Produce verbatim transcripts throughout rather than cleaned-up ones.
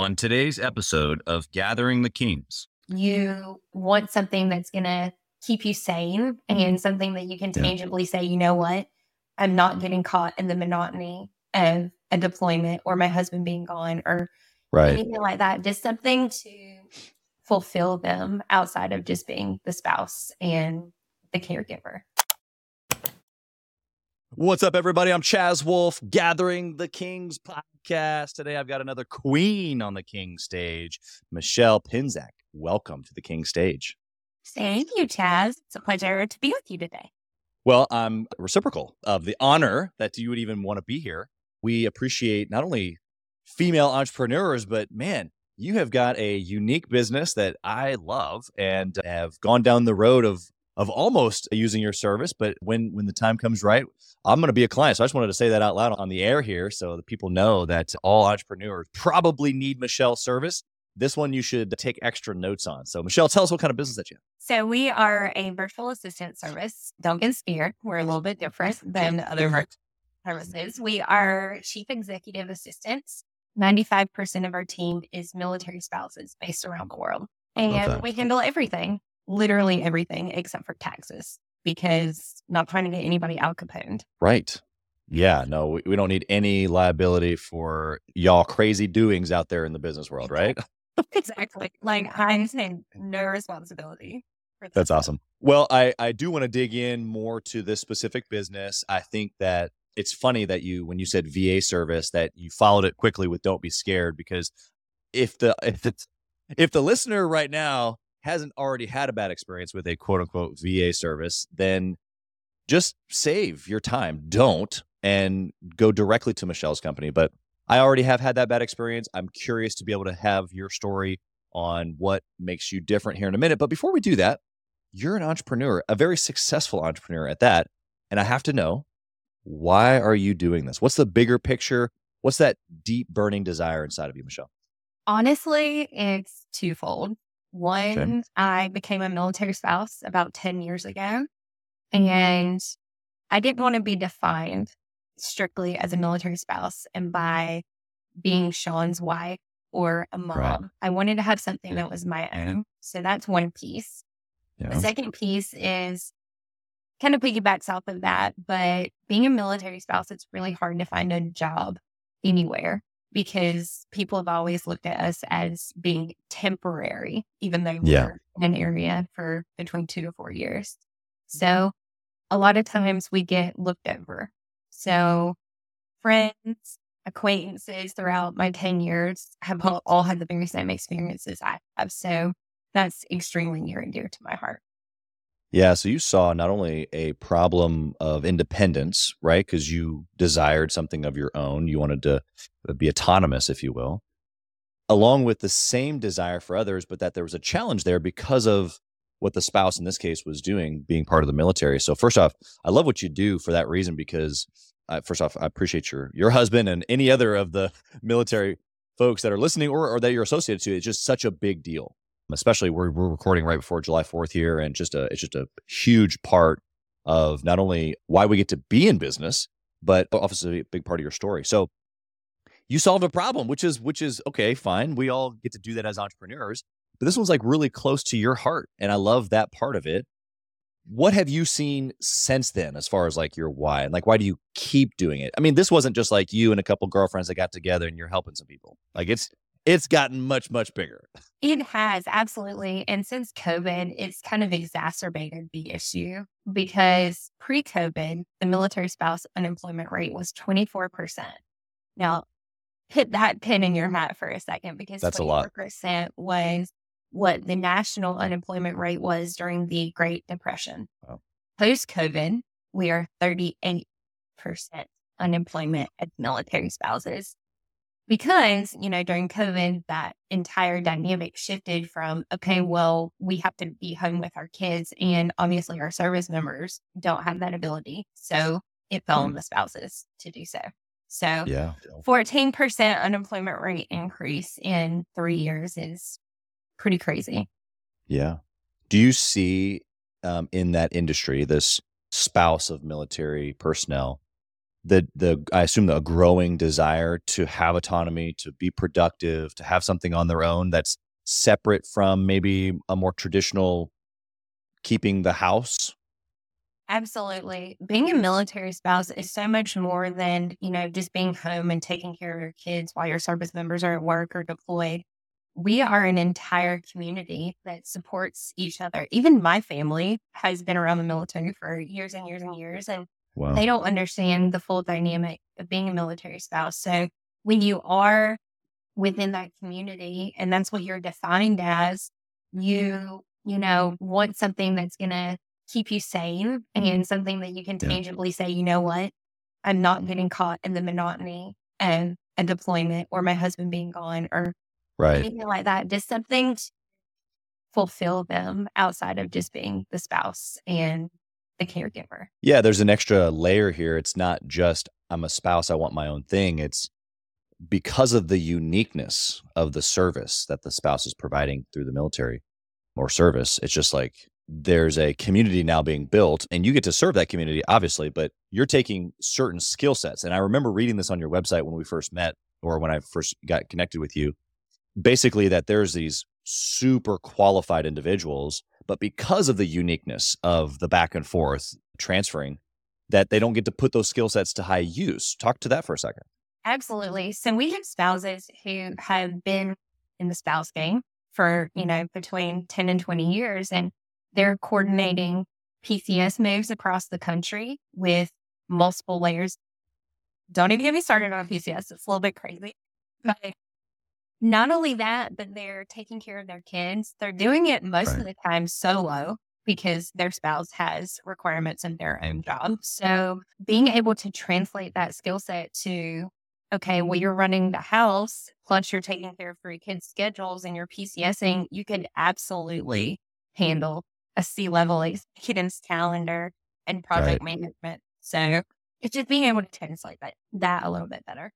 On today's episode of Gathering the Kings, you want something that's going to keep you sane and something that you can tangibly yeah. say, you know what, I'm not getting caught in the monotony of a deployment or my husband being gone or right. anything like that. Just something to fulfill them outside of just being the spouse and the caregiver. What's up, everybody? I'm Chaz Wolf, Gathering the Kings podcast. Today, I've got another queen on the King stage, Michelle Penczak. Welcome to the King stage. Thank you, Chaz. It's a pleasure to be with you today. Well, I'm reciprocal of the honor that you would even want to be here. We appreciate not only female entrepreneurs, but man, you have got a unique business that I love and have gone down the road of of almost using your service, but when when the time comes right, I'm going to be a client. So I just wanted to say that out loud on the air here so that people know that all entrepreneurs probably need Michelle's service. This one you should take extra notes on. So Michelle, tell us what kind of business that you have. So we are a virtual assistant service. Don't get scared. We're a little bit different than other virtual services. We are chief executive assistants. ninety-five percent of our team is military spouses based around the world. And okay. we handle everything. Literally everything except for taxes, because not trying to get anybody Al Caponed. Right. Yeah. No, we, we don't need any liability for y'all crazy doings out there in the business world, right? Exactly. Like I'm saying, no responsibility. For this. That's awesome. Well, I, I do want to dig in more to this specific business. I think that it's funny that you, when you said V A service, that you followed it quickly with don't be scared, because if the, if the, if the listener right now hasn't already had a bad experience with a quote unquote V A service, then just save your time. Don't and go directly to Michelle's company. But I already have had that bad experience. I'm curious to be able to have your story on what makes you different here in a minute. But before we do that, you're an entrepreneur, a very successful entrepreneur at that. And I have to know, why are you doing this? What's the bigger picture? What's that deep burning desire inside of you, Michelle? Honestly, it's twofold. One, okay. I became a military spouse about ten years ago, and I didn't want to be defined strictly as a military spouse and by being Sean's wife or a mom. Right. I wanted to have something that was my own. So that's one piece. Yeah. The second piece is kind of piggybacks off of that, but being a military spouse, it's really hard to find a job anywhere, because people have always looked at us as being temporary, even though yeah. we're in an area for between two to four years. So a lot of times we get looked over. So friends, acquaintances throughout my ten years have all had the very same experiences I have. So that's extremely near and dear to my heart. Yeah. So you saw not only a problem of independence, right? Because you desired something of your own. You wanted to be autonomous, if you will, along with the same desire for others, but that there was a challenge there because of what the spouse in this case was doing, being part of the military. So first off, I love what you do for that reason, because uh, first off, I appreciate your, your husband and any other of the military folks that are listening or, or that you're associated to. It's just such a big deal. Especially we're, we're recording right before July fourth here. And just a, it's just a huge part of not only why we get to be in business, but obviously a big part of your story. So you solved a problem, which is, which is okay, fine. We all get to do that as entrepreneurs, but this one's like really close to your heart. And I love that part of it. What have you seen since then, as far as like your why, and like, why do you keep doing it? I mean, this wasn't just like you and a couple girlfriends that got together and you're helping some people. Like it's, It's gotten much, much bigger. It has, absolutely. And since COVID, it's kind of exacerbated the issue, because pre-COVID, the military spouse unemployment rate was twenty-four percent. Now, put that pin in your hat for a second, because that's twenty-four percent was what the national unemployment rate was during the Great Depression. Wow. Post-COVID, we are thirty-eight percent unemployment as military spouses. Because, you know, during COVID, that entire dynamic shifted from, okay, well, we have to be home with our kids. And obviously our service members don't have that ability. So it fell on the spouses to do so. So yeah. fourteen percent unemployment rate increase in three years is pretty crazy. Yeah. Do you see um, in that industry, this spouse of military personnel, the the I assume the growing desire to have autonomy, to be productive, to have something on their own that's separate from maybe a more traditional keeping the house? Absolutely. Being a military spouse is so much more than, you know, just being home and taking care of your kids while your service members are at work or deployed. We are an entire community that supports each other. Even my family has been around the military for years and years and years, and wow. They don't understand the full dynamic of being a military spouse. So when you are within that community, and that's what you're defined as, you, you know, want something that's going to keep you sane and something that you can tangibly yeah. say, you know what, I'm not getting caught in the monotony of a deployment or my husband being gone or right. anything like that. Just something to fulfill them outside of just being the spouse and the caregiver. Yeah, there's an extra layer here. It's not just I'm a spouse, I want my own thing. It's because of the uniqueness of the service that the spouse is providing through the military or service. It's just like, there's a community now being built and you get to serve that community, obviously, but you're taking certain skill sets. And I remember reading this on your website when we first met, or when I first got connected with you, basically that there's these super qualified individuals, but because of the uniqueness of the back and forth transferring, that they don't get to put those skill sets to high use. Talk to that for a second. Absolutely. So we have spouses who have been in the spouse game for, you know, between ten and twenty years. And they're coordinating P C S moves across the country with multiple layers. Don't even get me started on P C S. It's a little bit crazy. But not only that, but they're taking care of their kids. They're doing it most right. of the time solo because their spouse has requirements in their own job. So being able to translate that skill set to, okay, well, you're running the house, plus you're taking care of three kids' schedules and you're PCSing, you could absolutely handle a C-level cadence calendar and project right. management. So it's just being able to translate that, that a little bit better.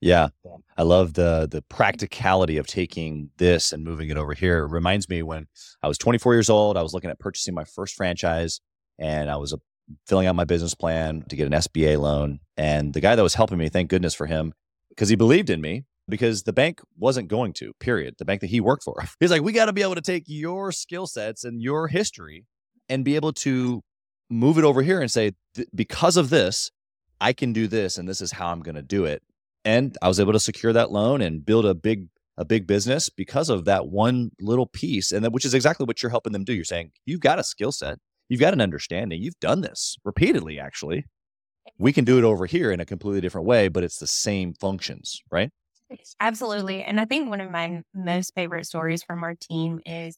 Yeah. I love the the practicality of taking this and moving it over here. It reminds me when I was twenty-four years old, I was looking at purchasing my first franchise and I was uh, filling out my business plan to get an S B A loan. And the guy that was helping me, thank goodness for him, because he believed in me. Because the bank wasn't going to, period. The bank that he worked for. He's like, we got to be able to take your skill sets and your history and be able to move it over here and say, because of this, I can do this and this is how I'm going to do it. And I was able to secure that loan and build a big a big business because of that one little piece, and that, which is exactly what you're helping them do. You're saying, you've got a skill set. You've got an understanding. You've done this repeatedly, actually. We can do it over here in a completely different way, but it's the same functions, right? Absolutely. And I think one of my most favorite stories from our team is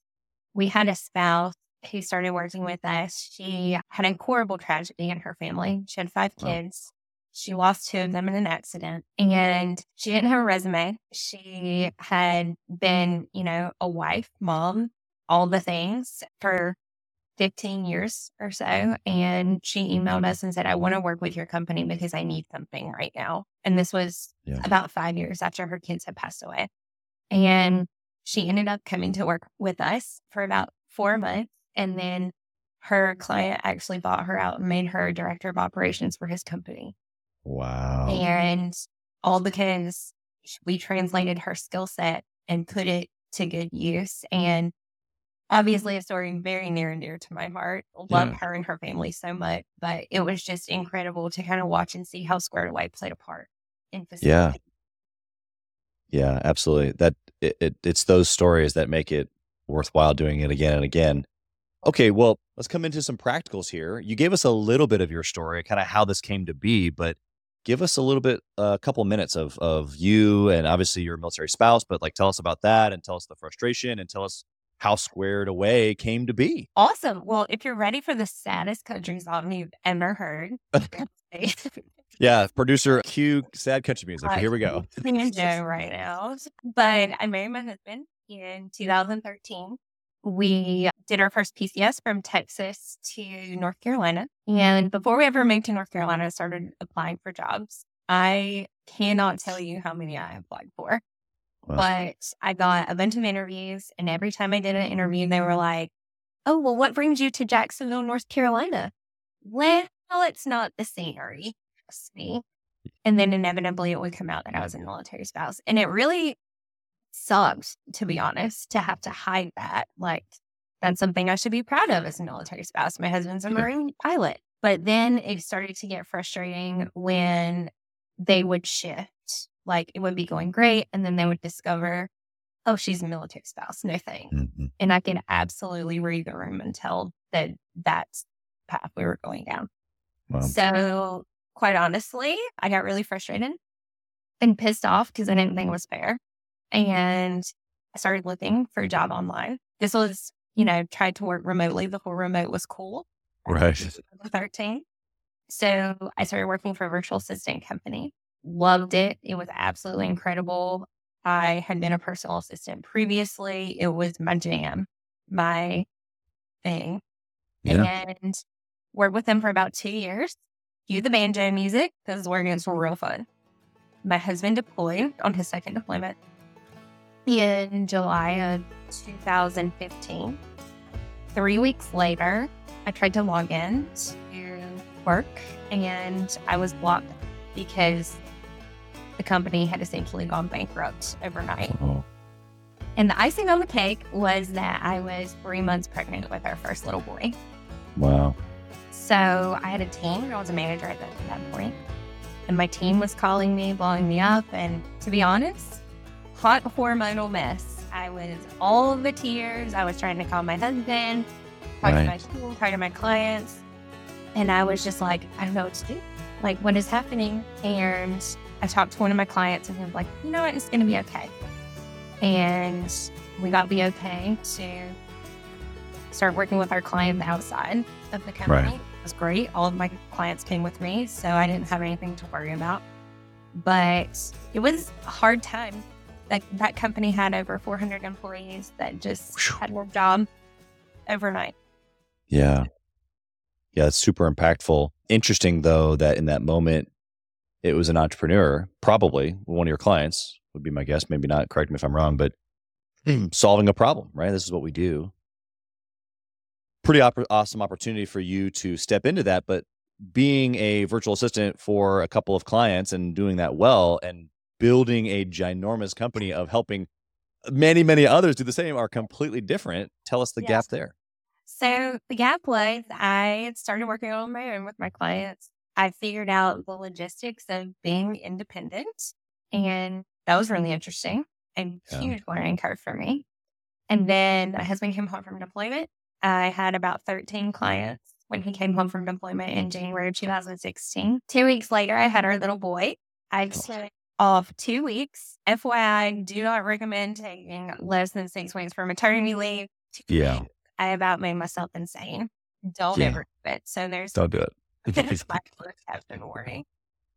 we had a spouse who started working with us. She had a horrible tragedy in her family. She had five wow. kids. She lost two of them in an accident and she didn't have a resume. She had been, you know, a wife, mom, all the things for fifteen years or so. And she emailed us and said, I want to work with your company because I need something right now. And this was yeah. about five years after her kids had passed away. And she ended up coming to work with us for about four months. And then her client actually bought her out and made her director of operations for his company. Wow. And all because we translated her skill set and put it to good use. And obviously a story very near and dear to my heart. Love yeah. her and her family so much, but it was just incredible to kind of watch and see how Squared Away played a part in facility. Yeah, yeah, absolutely. That it, it it's those stories that make it worthwhile doing it again and again. Okay, well, let's come into some practicals here. You gave us a little bit of your story, kind of how this came to be, but give us a little bit, a uh, couple minutes of of you and obviously your military spouse, but like tell us about that and tell us the frustration and tell us how Squared Away came to be. Awesome. Well, if you're ready for the saddest country song you've ever heard. Yeah, producer cue sad country music. Uh, Here we go. I'm Joe right now. But I married my husband in two thousand thirteen. We did our first P C S from Texas to North Carolina. And before we ever moved to North Carolina, I started applying for jobs. I cannot tell you how many I applied for. Wow. But I got a bunch of interviews, and every time I did an interview, they were like, oh, well, what brings you to Jacksonville, North Carolina? Well, it's not the scenery. trusts me. And then inevitably it would come out that I was a military spouse. And it really sucked, to be honest, to have to hide that. Like, that's something I should be proud of as a military spouse. My husband's a Marine pilot. But then it started to get frustrating when they would shift. Like, it would be going great. And then they would discover, oh, she's a military spouse. No thing. Mm-hmm. And I could absolutely read the room and tell that that's the path we were going down. Wow. So quite honestly, I got really frustrated and pissed off because I didn't think it was fair. And I started looking for a job online. This was, you know, tried to work remotely before remote was cool. Right. twenty thirteen. So I started working for a virtual assistant company. Loved it. It was absolutely incredible. I had been a personal assistant previously. It was my jam, my thing. Yeah. And worked with them for about two years. Cue the banjo music. This is where it gets real fun. My husband deployed on his second deployment in July of two thousand fifteen. Three weeks later, I tried to log in to work and I was blocked because the company had essentially gone bankrupt overnight. Oh. And the icing on the cake was that I was three months pregnant with our first little boy. Wow. So I had a team. I was a manager at that, at that point. And my team was calling me, blowing me up. And to be honest, hot hormonal mess. I was all of the tears. I was trying to call my husband, talk right. to my school, talk to my clients. And I was just like, I don't know what to do. Like, what is happening? And I talked to one of my clients and he was like, you know what? It's going to be okay. And we got the okay to start working with our clients outside of the company. Right. It was great. All of my clients came with me, so I didn't have anything to worry about. But it was a hard time. Like, that company had over four hundred employees that just Whew. had their job overnight. Yeah. Yeah, it's super impactful. Interesting, though, that in that moment, it was an entrepreneur, probably one of your clients would be my guess. Maybe not. Correct me if I'm wrong, but solving a problem, right? This is what we do. Pretty op- awesome opportunity for you to step into that. But being a virtual assistant for a couple of clients and doing that well and building a ginormous company of helping many, many others do the same are completely different. Tell us the yes. gap there. So the gap was I started working on my own with my clients. I figured out the logistics of being independent, and that was really interesting and yeah. huge learning curve for me. And then my husband came home from deployment. I had about thirteen clients when he came home from deployment in January of two thousand sixteen. Two weeks later, I had our little boy. I took off two weeks. F Y I, do not recommend taking less than six weeks for maternity leave. Yeah. I about made myself insane. Don't yeah. ever do it. So there's... Don't do it. Warning.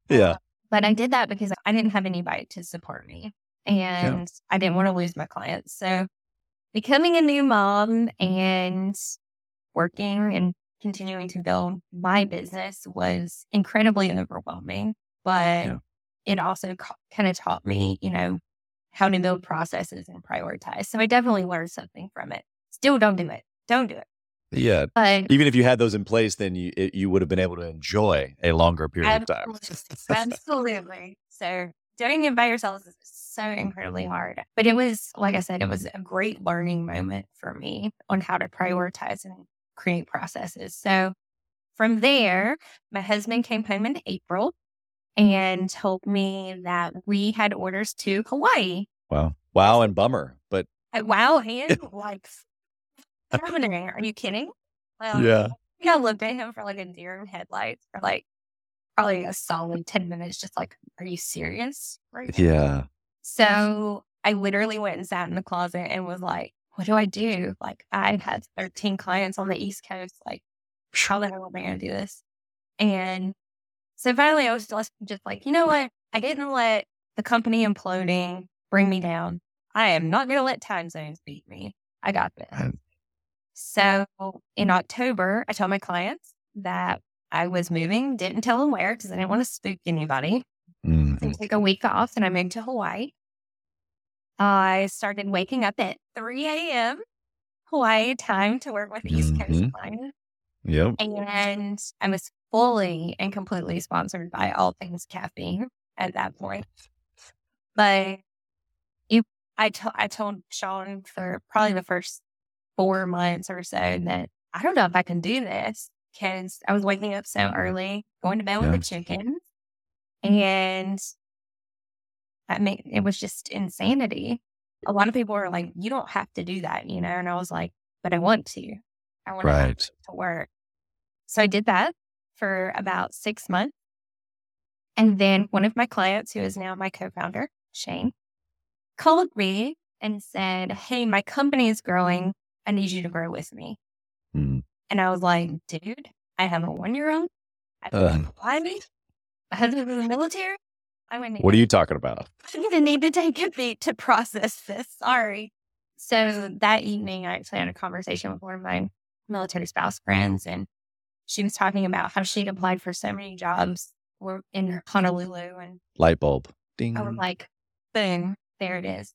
Yeah. Um, but I did that because I didn't have anybody to support me and yeah. I didn't want to lose my clients. So becoming a new mom and working and continuing to build my business was incredibly overwhelming, but yeah. it also ca- kind of taught me, you know, how to build processes and prioritize. So I definitely learned something from it. Still don't do it. Don't do it. Yeah. But even if you had those in place, then you it, you would have been able to enjoy a longer period absolutely, of time. Absolutely. So doing it by yourself is so incredibly hard. But it was, like I said, it was a great learning moment for me on how to prioritize and create processes. So from there, my husband came home in April and told me that we had orders to Hawaii. Wow. Wow and bummer. But At wow and like are you kidding? Well, yeah. I think I looked at him for like a deer in headlights for like probably a solid ten minutes, just like, are you serious? Right now? Yeah. So I literally went and sat in the closet and was like, what do I do? Like, I had thirteen clients on the East Coast. Like, how the hell am I going to do this? And so finally I was just, just like, you know what? I didn't let the company imploding bring me down. I am not going to let time zones beat me. I got this. I'm- So in October, I told my clients that I was moving, didn't tell them where because I didn't want to spook anybody. Mm-hmm. So I took a week off and I moved to Hawaii. I started waking up at three a.m. Hawaii time to work with East Coast clients. Yep. And I was fully and completely sponsored by all things caffeine at that point. But you, I, to, I told Sean for probably the first four months or so that I don't know if I can do this because I was waking up so early, going to bed with yeah. the chickens, and I mean, it was just insanity. A lot of people were like, you don't have to do that, you know? And I was like, but I want to. I want right. to, to work. So I did that for about six months. And then one of my clients, who is now my co-founder, Shane, called me and said, hey, my company is growing. I need you to grow with me. Mm. And I was like, dude, I have a one-year-old. I have a baby. My husband's in the military. I'm gonna what are you talking about? I'm going to need to take a beat to process this. Sorry. So that evening, I actually had a conversation with one of my military spouse friends, and she was talking about how she'd applied for so many jobs in Honolulu. And light bulb. Ding. I was like, boom, there it is.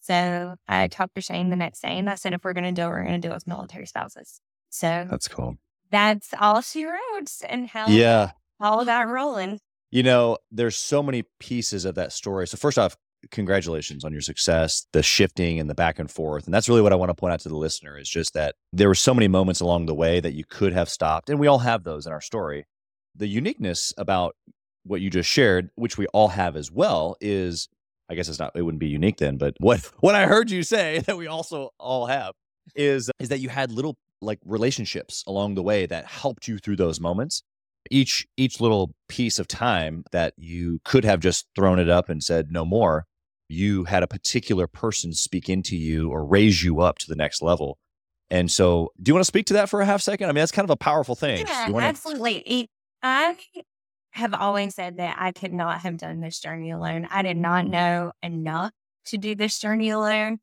So I talked to Shane the next day, and I said, if we're going to do it, we're going to do it with military spouses. So that's cool. That's all she wrote, and how yeah. all about rolling. You know, there's so many pieces of that story. So first off, congratulations on your success, the shifting and the back and forth. And that's really what I want to point out to the listener is just that there were so many moments along the way that you could have stopped. And we all have those in our story. The uniqueness about what you just shared, which we all have as well, is, I guess it's not, it wouldn't be unique then, but what, what I heard you say that we also all have is, is that you had little like relationships along the way that helped you through those moments. Each each little piece of time that you could have just thrown it up and said no more, you had a particular person speak into you or raise you up to the next level. And so, do you want to speak to that for a half second? I mean, that's kind of a powerful thing. Yeah, you wanna... absolutely. I have always said that I could not have done this journey alone. I did not know enough to do this journey alone.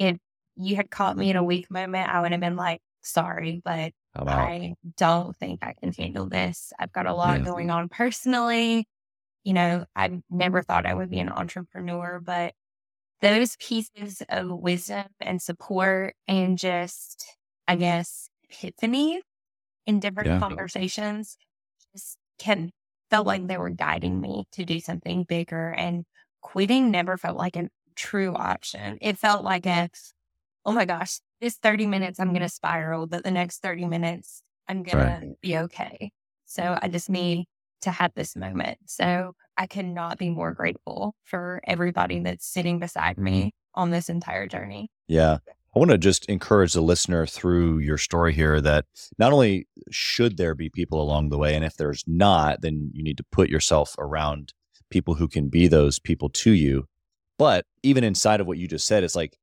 If you had caught me in a weak moment, I would have been like, sorry, but I don't think I can handle this. I've got a lot yeah. going on personally. You know, I never thought I would be an entrepreneur, but those pieces of wisdom and support and just, I guess, epiphany in different yeah. conversations just kept, felt like they were guiding me to do something bigger. And quitting never felt like a true option. It felt like a, oh my gosh, this thirty minutes, I'm going to spiral, but the next thirty minutes, I'm going right. to be okay. So I just need to have this moment. So I cannot be more grateful for everybody that's sitting beside me on this entire journey. Yeah. I want to just encourage the listener through your story here that not only should there be people along the way, and if there's not, then you need to put yourself around people who can be those people to you. But even inside of what you just said, it's like,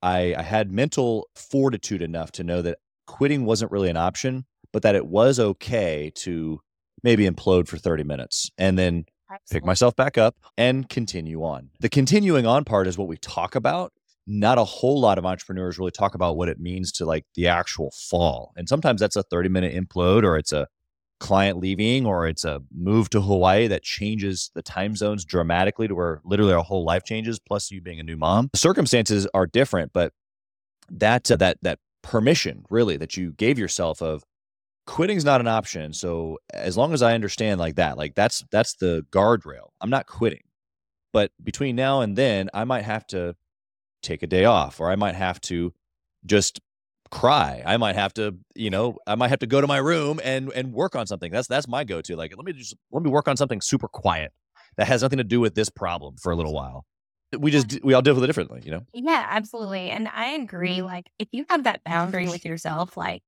I, I had mental fortitude enough to know that quitting wasn't really an option, but that it was okay to maybe implode for thirty minutes and then Absolutely. Pick myself back up and continue on. The continuing on part is what we talk about. Not a whole lot of entrepreneurs really talk about what it means to like the actual fall. And sometimes that's a thirty minute implode, or it's a client leaving, or it's a move to Hawaii that changes the time zones dramatically to where literally our whole life changes, plus you being a new mom. Circumstances are different, but that uh, that that permission really that you gave yourself of quitting's not an option. So as long as I understand like that, like that's that's the guardrail. I'm not quitting. But between now and then, I might have to take a day off, or I might have to just cry. I might have to, you know, I might have to go to my room and and work on something. That's that's my go-to. Like, let me just let me work on something super quiet that has nothing to do with this problem for a little while. We just we all deal with it differently, you know? Yeah, absolutely. And I agree. Like, if you have that boundary with yourself, like,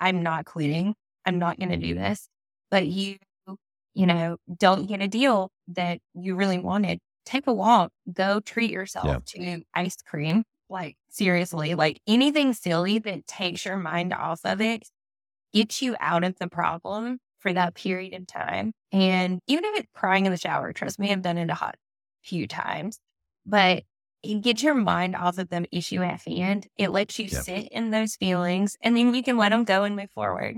I'm not quitting, I'm not going to do this, but you, you know, don't get a deal that you really wanted, take a walk, go treat yourself yeah. to ice cream. Like, seriously, like anything silly that takes your mind off of it gets you out of the problem for that period of time. And even if it's crying in the shower, trust me, I've done it a hot few times, but it gets your mind off of the issue at hand. It lets you yep. sit in those feelings, and then you can let them go and move forward.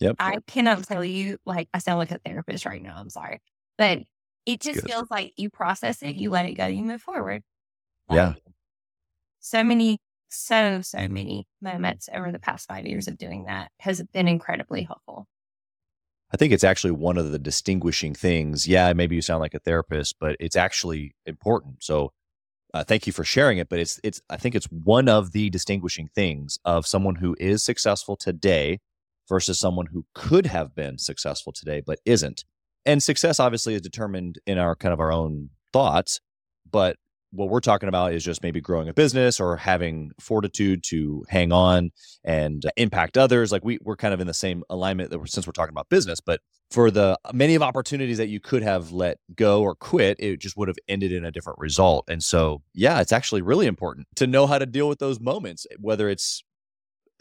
Yep. I cannot tell you, like, I sound like a therapist right now. I'm sorry. But it just Good. feels like you process it, you let it go, you move forward. Like, yeah. So many, so, so many moments over the past five years of doing that has been incredibly helpful. I think it's actually one of the distinguishing things. Yeah, maybe you sound like a therapist, but it's actually important. So uh, thank you for sharing it. But it's it's I think it's one of the distinguishing things of someone who is successful today versus someone who could have been successful today but isn't. And success obviously is determined in our kind of our own thoughts, but what we're talking about is just maybe growing a business or having fortitude to hang on and impact others. Like we, we're kind of in the same alignment that we're, since we're talking about business, but for the many of opportunities that you could have let go or quit, it just would have ended in a different result. And so, yeah, it's actually really important to know how to deal with those moments, whether it's,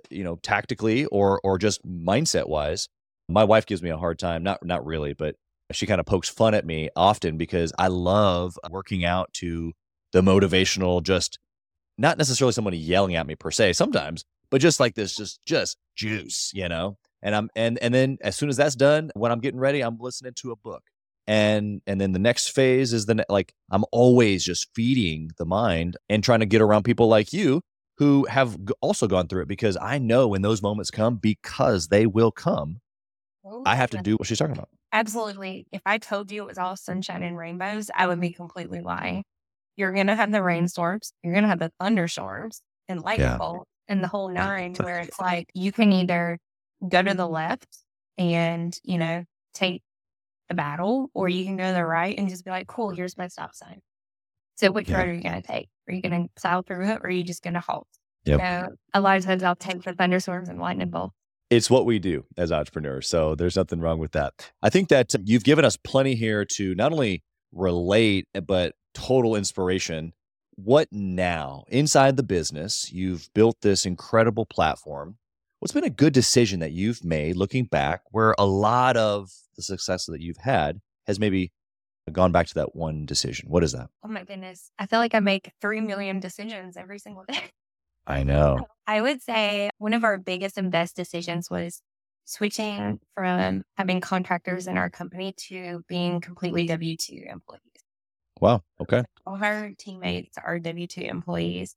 you know, tactically or, or just mindset wise. My wife gives me a hard time, not, not really, but she kind of pokes fun at me often because I love working out to the motivational, just not necessarily somebody yelling at me per se sometimes, but just like this, just, just juice, you know? And I'm, and, and then as soon as that's done, when I'm getting ready, I'm listening to a book. And, and then the next phase is the, ne- like, I'm always just feeding the mind and trying to get around people like you who have also gone through it, because I know when those moments come, because they will come, oh I have goodness. to do what she's talking about. Absolutely. If I told you it was all sunshine and rainbows, I would be completely lying. You're going to have the rainstorms, you're going to have the thunderstorms and lightning bolts yeah. and the whole nine, where it's like, you can either go to the left and, you know, take a battle, or you can go to the right and just be like, cool, here's my stop sign. So which yeah. road are you going to take? Are you going to plow through it, or are you just going to halt? Yep. So a lot of times I'll take the thunderstorms and lightning bolts. It's what we do as entrepreneurs. So there's nothing wrong with that. I think that you've given us plenty here to not only relate, but total inspiration. What now? Inside the business, you've built this incredible platform. What's been a good decision that you've made looking back, where a lot of the success that you've had has maybe gone back to that one decision? What is that? Oh my goodness. I feel like I make three million decisions every single day. I know. I would say one of our biggest and best decisions was switching from having contractors in our company to being completely W two employees. Wow. Okay. All our teammates are W two employees,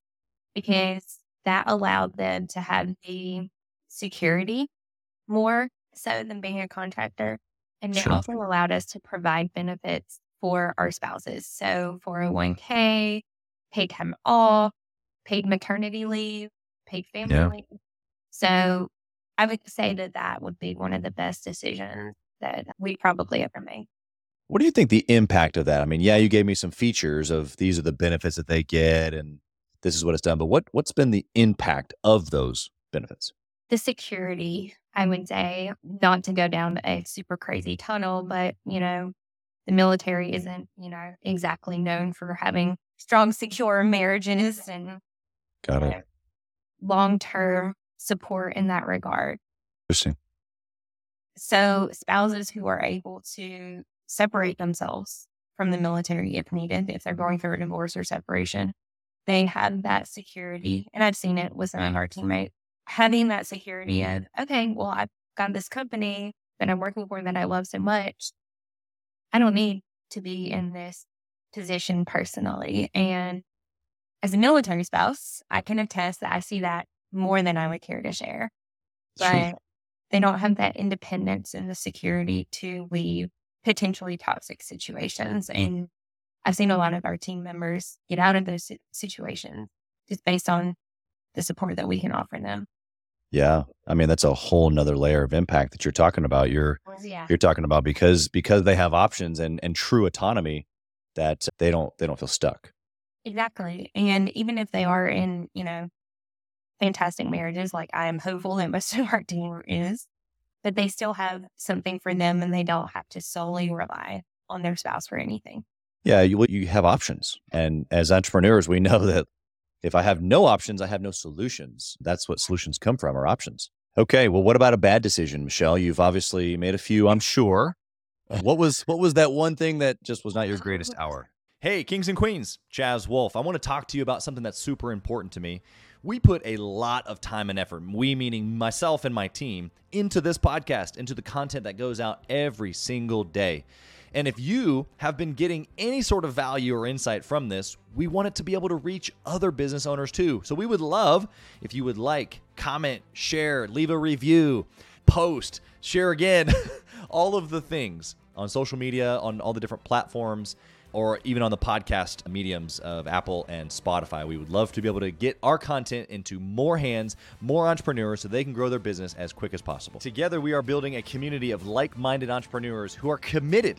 because that allowed them to have the security more so than being a contractor. And it sure. also allowed us to provide benefits for our spouses. So four oh one k, paid time off, paid maternity leave, paid family yeah. leave. So I would say that that would be one of the best decisions that we probably ever made. What do you think the impact of that? I mean, yeah, you gave me some features of these are the benefits that they get and this is what it's done, but what, what's been the impact of those benefits? The security, I would say, not to go down a super crazy tunnel, but, you know, the military isn't, you know, exactly known for having strong, secure marriages and Got it. You know, long-term support in that regard. Interesting. So spouses who are able to separate themselves from the military if needed, if they're going through a divorce or separation, they have that security. And I've seen it with some of our teammates, having that security of, okay, well, I've got this company that I'm working for that I love so much. I don't need to be in this position personally. And as a military spouse, I can attest that I see that more than I would care to share. But sure. they don't have that independence and the security to leave potentially toxic situations. And I've seen a lot of our team members get out of those situations just based on the support that we can offer them. Yeah. I mean, that's a whole nother layer of impact that you're talking about. You're, yeah. you're talking about because, because they have options and, and true autonomy that they don't, they don't feel stuck. Exactly. And even if they are in, you know, fantastic marriages, like I am hopeful that most of our team is, but they still have something for them and they don't have to solely rely on their spouse for anything. Yeah, you you have options. And as entrepreneurs, we know that if I have no options, I have no solutions. That's what solutions come from, are options. Okay, well, what about a bad decision, Michelle? You've obviously made a few, I'm sure. What was what was that one thing that just was not your greatest hour? Hey, Kings and Queens, Chaz Wolf. I want to talk to you about something that's super important to me. We put a lot of time and effort, we meaning myself and my team, into this podcast, into the content that goes out every single day. And if you have been getting any sort of value or insight from this, we want it to be able to reach other business owners too. So we would love if you would like, comment, share, leave a review. post, share again, all of the things on social media, on all the different platforms, or even on the podcast mediums of Apple and Spotify. We would love to be able to get our content into more hands, more entrepreneurs, so they can grow their business as quick as possible. Together, we are building a community of like-minded entrepreneurs who are committed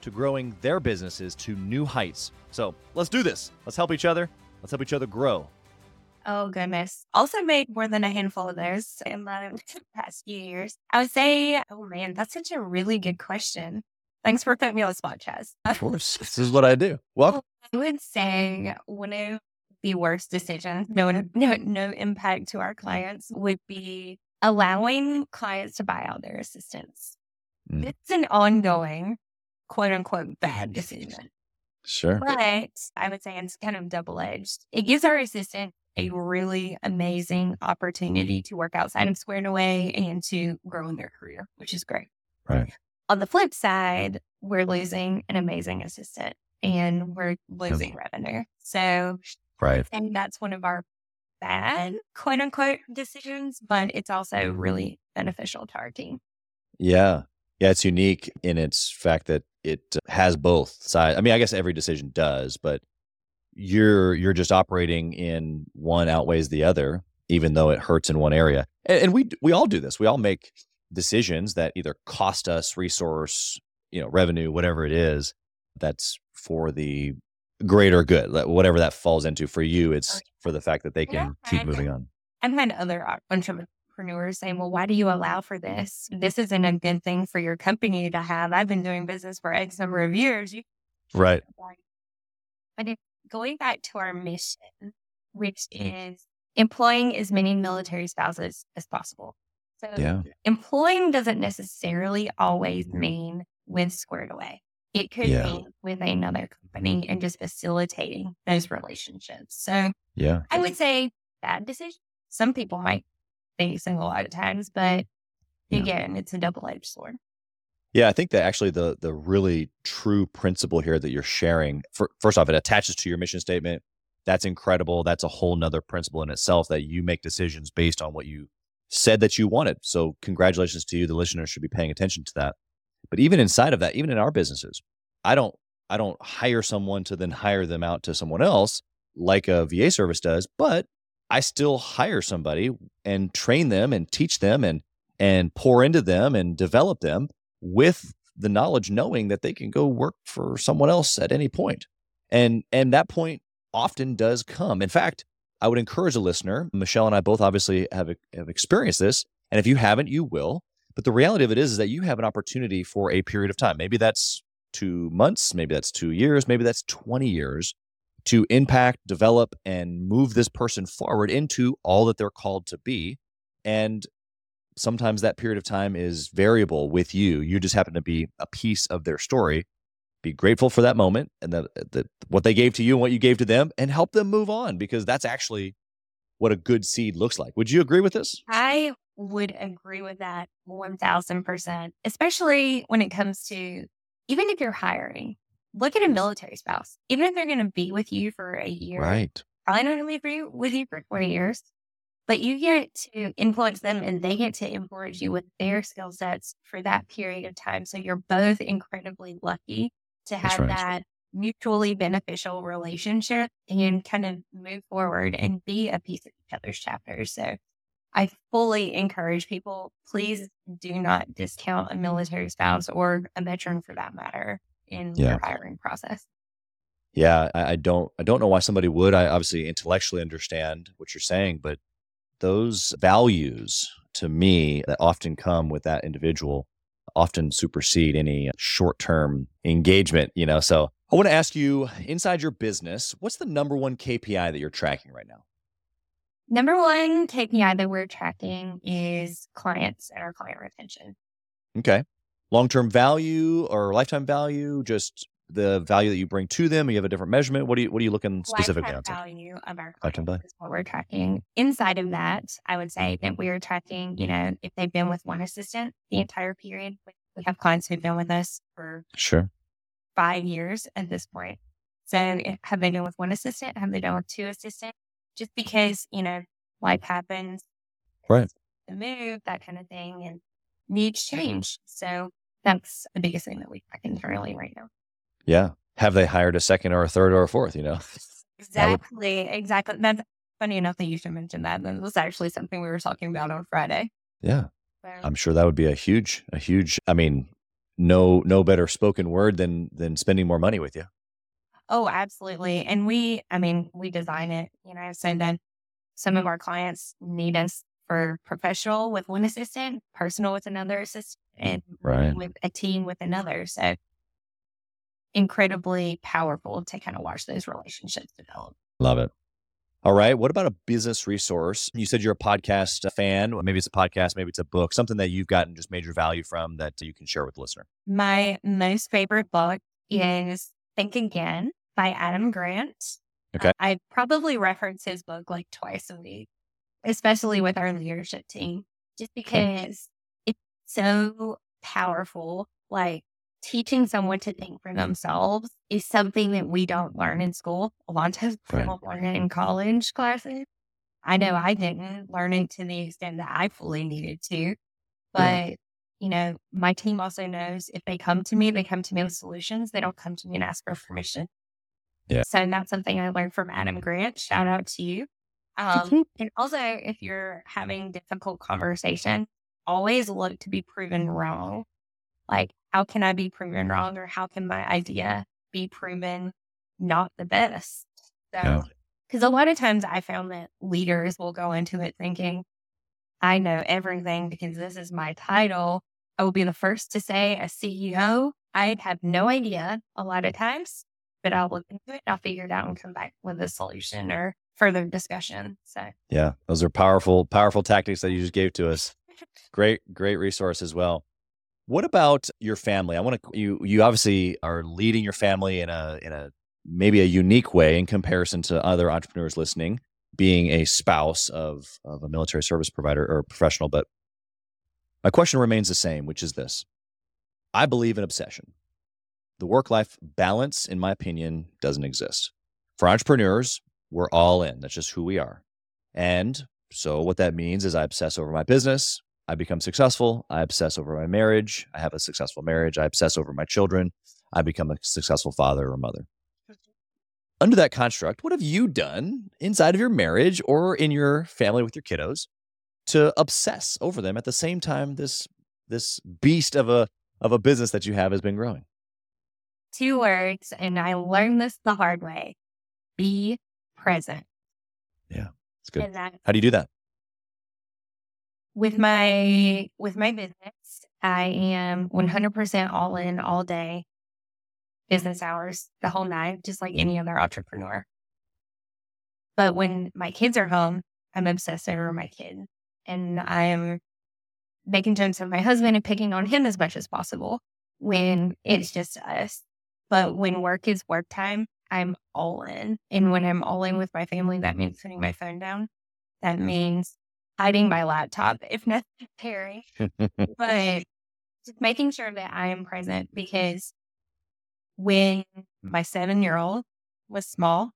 to growing their businesses to new heights. So let's do this. Let's help each other. Let's help each other grow. Oh, goodness. Also made more than a handful of those in the past few years. I would say, oh, man, that's such a really good question. Thanks for putting me on the spot, Chaz. Of course. This is what I do. Well, I would say one of the worst decisions, no, no, no impact to our clients, would be allowing clients to buy out their assistants. Mm. It's an ongoing, quote unquote, bad decision. Sure. But I would say it's kind of double-edged. It gives our assistant a really amazing opportunity to work outside of Squared Away and to grow in their career, which is great. Right. On the flip side, we're losing an amazing assistant and we're losing revenue. So right. And that's one of our bad, quote unquote, decisions, but it's also really beneficial to our team. Yeah. Yeah. It's unique in its fact that it has both sides. I mean, I guess every decision does, but you're, you're just operating in one outweighs the other, even though it hurts in one area. And, and we, we all do this. We all make decisions that either cost us resource, you know, revenue, whatever it is, that's for the greater good, whatever that falls into. For you, it's okay. For the fact that they can yeah, keep I've, moving on. I've had other entrepreneurs saying, well, why do you allow for this? This isn't a good thing for your company to have. I've been doing business for X number of years. You- right. But if, going back to our mission, which is employing as many military spouses as possible. So yeah. Employing doesn't necessarily always mean with Squared Away. It could yeah. mean with another company and just facilitating those relationships. So yeah. I would say bad decision. Some people might think single a lot of times, but yeah. again, it's a double-edged sword. Yeah, I think that actually the the really true principle here that you're sharing, for, first off, it attaches to your mission statement. That's incredible. That's a whole nother principle in itself, that you make decisions based on what you said that you wanted. So congratulations to you. The listeners should be paying attention to that. But even inside of that, even in our businesses, I don't, I don't hire someone to then hire them out to someone else like a V A service does, but I still hire somebody and train them and teach them and, and pour into them and develop them with the knowledge, knowing that they can go work for someone else at any point. And, and that point often does come. In fact, I would encourage a listener, Michelle and I both obviously have, have experienced this, and if you haven't, you will. But the reality of it is, is that you have an opportunity for a period of time. Maybe that's two months, maybe that's two years, maybe that's twenty years to impact, develop, and move this person forward into all that they're called to be. And sometimes that period of time is variable with you. You just happen to be a piece of their story. Be grateful for that moment and the, the, what they gave to you and what you gave to them, and help them move on, because that's actually what a good seed looks like. Would you agree with this? I would agree with that one thousand percent, especially when it comes to, even if you're hiring, look at a military spouse. Even if they're going to be with you for a year, right? Probably not going to be with you for four years, but you get to influence them and they get to influence you with their skill sets for that period of time. So you're both incredibly lucky to have right. that mutually beneficial relationship and kind of move forward and be a piece of each other's chapter. So I fully encourage people, please do not discount a military spouse or a veteran for that matter in yeah. your hiring process. Yeah, I, I don't I don't know why somebody would. I obviously intellectually understand what you're saying, but those values to me that often come with that individual often supersede any short-term engagement, you know? So I want to ask you, inside your business, what's the number one K P I that you're tracking right now? Number one K P I that we're tracking is clients and our client retention. Okay. Long-term value or lifetime value, just the value that you bring to them. You have a different measurement. What do you, what are you looking specifically at? Lifetime value of our clients is what we're tracking. Inside of that, I would say that we are tracking, you know, if they've been with one assistant the entire period. We have clients who've been with us for sure five years at this point. So have they been with one assistant? Have they been with two assistants? Just because, you know, life happens, right? The move, that kind of thing. And needs change. So that's the biggest thing that we track internally right now. Yeah. Have they hired a second or a third or a fourth, you know? Exactly. Would... Exactly. That's funny enough that you should mention that. That was actually something we were talking about on Friday. Yeah. So, I'm sure that would be a huge, a huge, I mean, no, no better spoken word than, than spending more money with you. Oh, absolutely. And we, I mean, we design it, you know, so then some of our clients need us for professional with one assistant, personal with another assistant, and right. with a team with another. So incredibly powerful to kind of watch those relationships develop. Love it. All right. What about a business resource? You said you're a podcast fan. Maybe it's a podcast, maybe it's a book, something that you've gotten just major value from that you can share with the listener. My most favorite book is Think Again by Adam Grant. Okay. Uh, I probably reference his book like twice a week, especially with our leadership team, just because it's so powerful. Like teaching someone to think for themselves is something that we don't learn in school. A lot of times we don't learn it in college classes. I know I didn't learn it to the extent that I fully needed to. But, yeah. you know, my team also knows if they come to me, they come to me with solutions. They don't come to me and ask for permission. Yeah. So that's something I learned from Adam Grant. Shout out to you. Um, and also, if you're having difficult conversation, always look to be proven wrong. Like, how can I be proven wrong, or how can my idea be proven not the best? So, because no. a lot of times I found that leaders will go into it thinking, I know everything because this is my title. I will be the first to say, as C E O, I have no idea a lot of times, but I'll look into it, I'll figure it out and come back with a solution or further discussion. So, yeah, those are powerful, powerful tactics that you just gave to us. Great, great resource as well. What about your family? I want to, you, you obviously are leading your family in a, in a, maybe a unique way in comparison to other entrepreneurs listening, being a spouse of, of a military service provider or professional. But my question remains the same, which is this. I believe in obsession. The work-life balance, in my opinion, doesn't exist. For entrepreneurs, we're all in. That's just who we are. And so what that means is I obsess over my business. I become successful. I obsess over my marriage. I have a successful marriage. I obsess over my children. I become a successful father or mother. Under that construct, what have you done inside of your marriage or in your family with your kiddos to obsess over them at the same time this this beast of a of a business that you have has been growing? Two words, and I learned this the hard way. Be present. Yeah, it's good. How do you do that? With my with my business, I am one hundred percent all in all day, business hours, the whole night, just like any other entrepreneur. But when my kids are home, I'm obsessed over my kids. And I'm making jokes with my husband and picking on him as much as possible when it's just us. But when work is work time, I'm all in. And when I'm all in with my family, that means putting my phone down. That means hiding my laptop if necessary, but just making sure that I am present, because when my seven-year-old was small,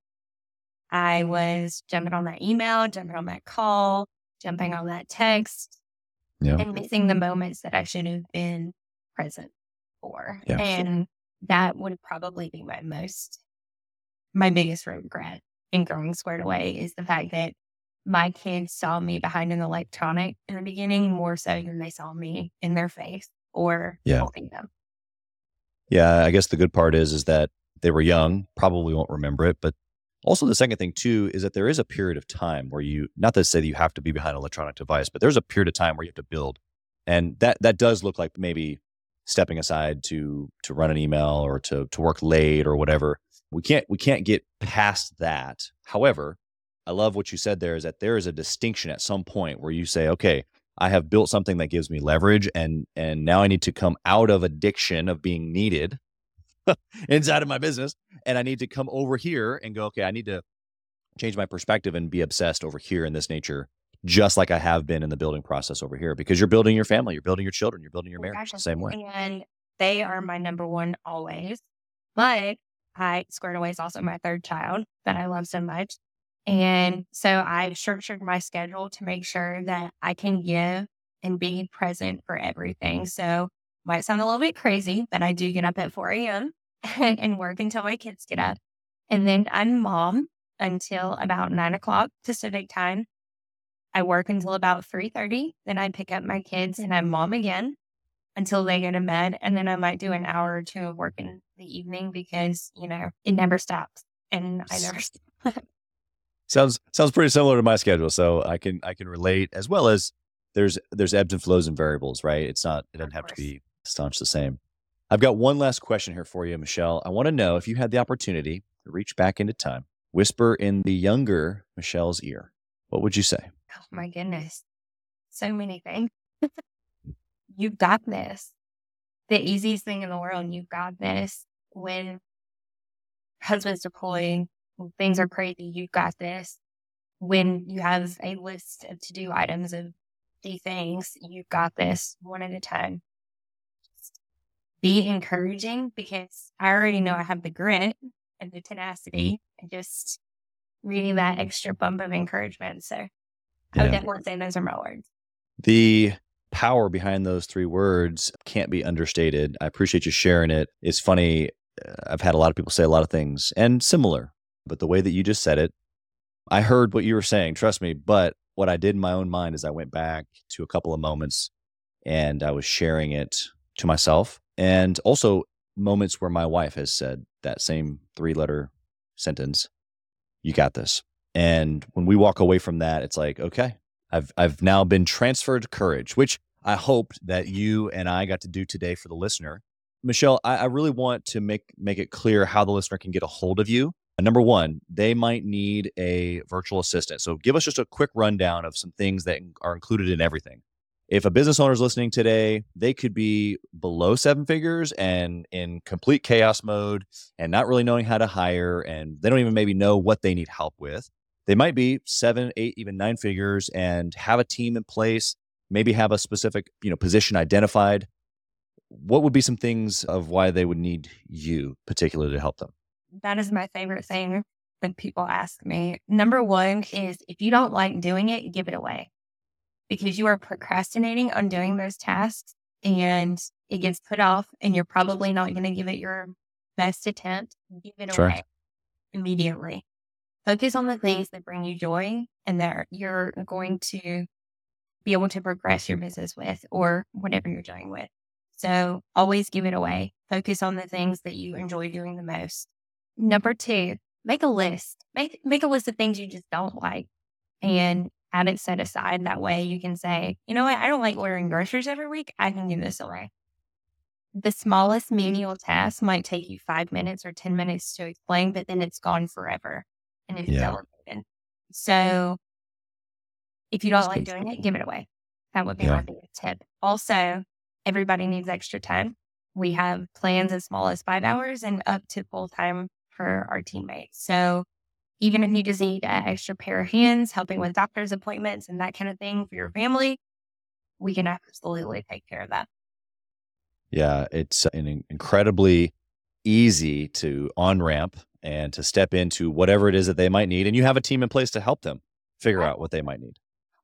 I was jumping on that email, jumping on that call, jumping on that text, yeah. and missing the moments that I should have been present for. Yeah. And that would probably be my most, my biggest regret in growing Squared Away is the fact that my kids saw me behind an electronic in the beginning more so than they saw me in their face or yeah. holding them. Yeah, I guess the good part is, is that they were young, probably won't remember it. But also the second thing too, is that there is a period of time where you, not to say that you have to be behind an electronic device, but there's a period of time where you have to build. And that, that does look like maybe stepping aside to, to run an email or to, to work late or whatever. We can't, we can't get past that. However, I love what you said there is that there is a distinction at some point where you say, okay, I have built something that gives me leverage and and now I need to come out of addiction of being needed inside of my business. And I need to come over here and go, okay, I need to change my perspective and be obsessed over here in this nature, just like I have been in the building process over here, because you're building your family, you're building your children, you're building your marriage the same way. And they are my number one always. But I, Squared Away is also my third child that I love so much. And so I structured my schedule to make sure that I can give and being present for everything. So might sound a little bit crazy, but I do get up at four a.m. and work until my kids get up. And then I'm mom until about nine o'clock Pacific time. I work until about three thirty. Then I pick up my kids and I'm mom again until they go to bed. And then I might do an hour or two of work in the evening because, you know, it never stops. And I never stop. Sounds sounds pretty similar to my schedule. So I can I can relate, as well as there's there's ebbs and flows and variables, right? It's not it doesn't have to be staunch the same. I've got one last question here for you, Michelle. I want to know if you had the opportunity to reach back into time, whisper in the younger Michelle's ear, what would you say? Oh my goodness. So many things. You've got this. The easiest thing in the world, you've got this. When husband's deploying, when things are crazy, you've got this. When you have a list of to-do items of the things, you've got this, one at a time. Just be encouraging, because I already know I have the grit and the tenacity and just reading that extra bump of encouragement. So yeah. I would definitely say those are my words. The power behind those three words can't be understated. I appreciate you sharing it. It's funny. I've had a lot of people say a lot of things and similar, but the way that you just said it, I heard what you were saying, trust me. But what I did in my own mind is I went back to a couple of moments and I was sharing it to myself, and also moments where my wife has said that same three letter sentence, you got this. And when we walk away from that, it's like, okay, I've, I've now been transferred courage, which I hoped that you and I got to do today for the listener. Michelle, I, I really want to make, make it clear how the listener can get a hold of you. And number one, they might need a virtual assistant. So give us just a quick rundown of some things that are included in everything. If a business owner is listening today, they could be below seven figures and in complete chaos mode and not really knowing how to hire, and they don't even maybe know what they need help with. They might be seven, eight, even nine figures and have a team in place, maybe have a specific, you know, position identified. What would be some things of why they would need you particularly to help them? That is my favorite thing when people ask me. Number one is, if you don't like doing it, give it away, because you are procrastinating on doing those tasks and it gets put off and you're probably not going to give it your best attempt. Give it sure. away immediately. Focus on the things that bring you joy and that you're going to be able to progress your business with, or whatever you're doing with. So always give it away. Focus on the things that you enjoy doing the most. Number two, make a list. Make make a list of things you just don't like and have it set aside. That way you can say, you know what? I don't like ordering groceries every week. I can give this away. The smallest menial task might take you five minutes or ten minutes to explain, but then it's gone forever and it's yeah. elevated. So if you don't like doing it, give it away. That would be yeah. my biggest tip. Also, everybody needs extra time. We have plans as small as five hours and up to full time for our teammates. So even if you just need an extra pair of hands, helping with doctor's appointments and that kind of thing for your family, we can absolutely take care of that. Yeah, it's an incredibly easy to on-ramp and to step into whatever it is that they might need. And you have a team in place to help them figure out what they might need.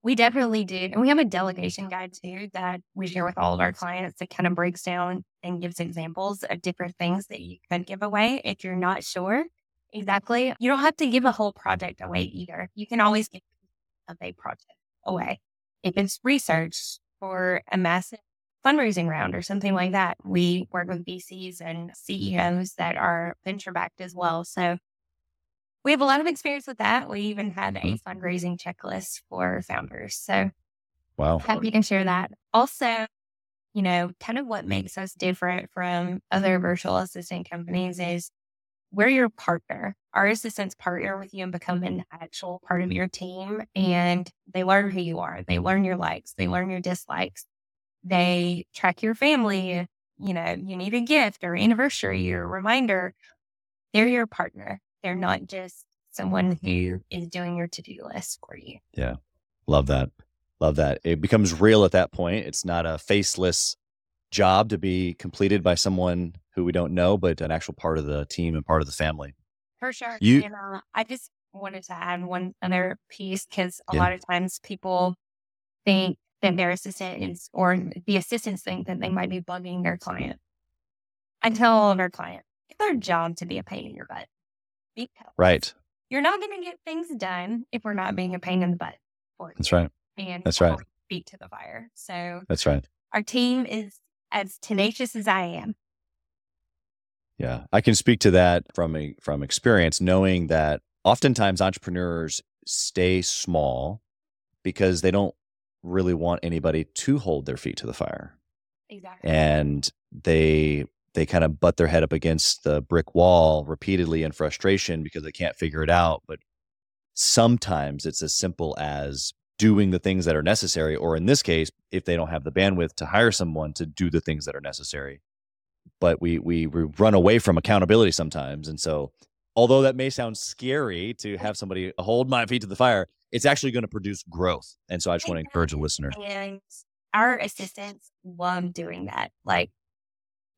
We definitely do. And we have a delegation guide too that we share with all of our clients that kind of breaks down and gives examples of different things that you could give away if you're not sure exactly. You don't have to give a whole project away either. You can always give a project away. If it's research for a massive fundraising round or something like that, we work with V Cs and C E Os that are venture-backed as well. So we have a lot of experience with that. We even had a mm-hmm. fundraising checklist for founders. So wow. happy to share that. Also, you know, kind of what makes us different from other virtual assistant companies is we're your partner. Our assistants partner with you and become an actual part of your team. And they learn who you are. They learn your likes. They learn your dislikes. They track your family. You know, you need a gift or anniversary or reminder. They're your partner. They're not just someone who is doing your to-do list for you. Yeah. Love that. Love that. It becomes real at that point. It's not a faceless job to be completed by someone who we don't know, but an actual part of the team and part of the family. For sure. You, and, uh, I just wanted to add one other piece, because a yeah. lot of times people think than their assistants or the assistants think that they might be bugging their client. I tell all of our clients, it's our job to be a pain in your butt. Because right. You're not going to get things done if we're not being a pain in the butt. For That's right. And That's right. feet to the fire. So That's right. Our team is as tenacious as I am. Yeah. I can speak to that from a, from experience, knowing that oftentimes entrepreneurs stay small because they don't really want anybody to hold their feet to the fire. Exactly. And they they kind of butt their head up against the brick wall repeatedly in frustration because they can't figure it out. But sometimes it's as simple as doing the things that are necessary, or in this case, if they don't have the bandwidth, to hire someone to do the things that are necessary. But we we, we run away from accountability sometimes. And so although that may sound scary to have somebody hold my feet to the fire, it's actually going to produce growth. And so I just want to encourage the listener. And our assistants love doing that. Like,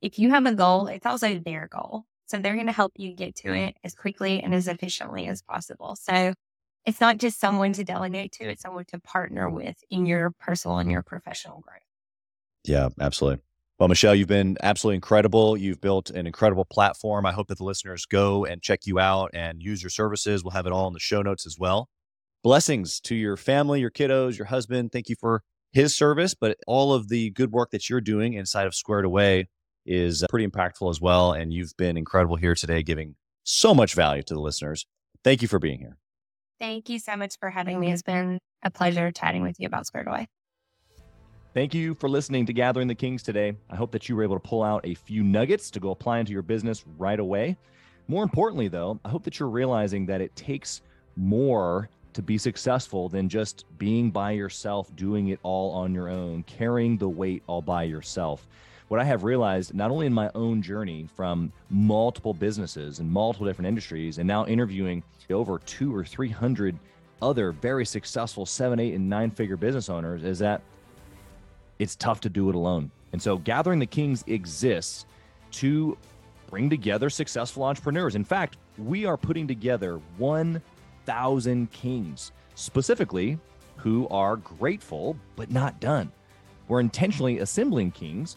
if you have a goal, it's also their goal. So they're going to help you get to it as quickly and as efficiently as possible. So it's not just someone to delegate to, it's someone to partner with in your personal and your professional growth. Yeah, absolutely. Well, Michelle, you've been absolutely incredible. You've built an incredible platform. I hope that the listeners go and check you out and use your services. We'll have it all in the show notes as well. Blessings to your family, your kiddos, your husband. Thank you for his service, but all of the good work that you're doing inside of Squared Away is pretty impactful as well. And you've been incredible here today, giving so much value to the listeners. Thank you for being here. Thank you so much for having me. It's been a pleasure chatting with you about Squared Away. Thank you for listening to Gathering the Kings today. I hope that you were able to pull out a few nuggets to go apply into your business right away. More importantly, though, I hope that you're realizing that it takes more to be successful than just being by yourself, doing it all on your own, carrying the weight all by yourself. What I have realized, not only in my own journey from multiple businesses and multiple different industries, and now interviewing over two or three hundred other very successful seven, eight, and nine figure business owners, is that it's tough to do it alone. And so Gathering the Kings exists to bring together successful entrepreneurs. In fact, we are putting together one thousand kings, specifically who are grateful but not done. We're intentionally assembling kings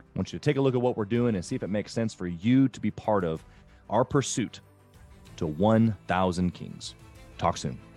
I want you to take a look at what we're doing and see if it makes sense for you to be part of our pursuit to one thousand kings. Talk soon.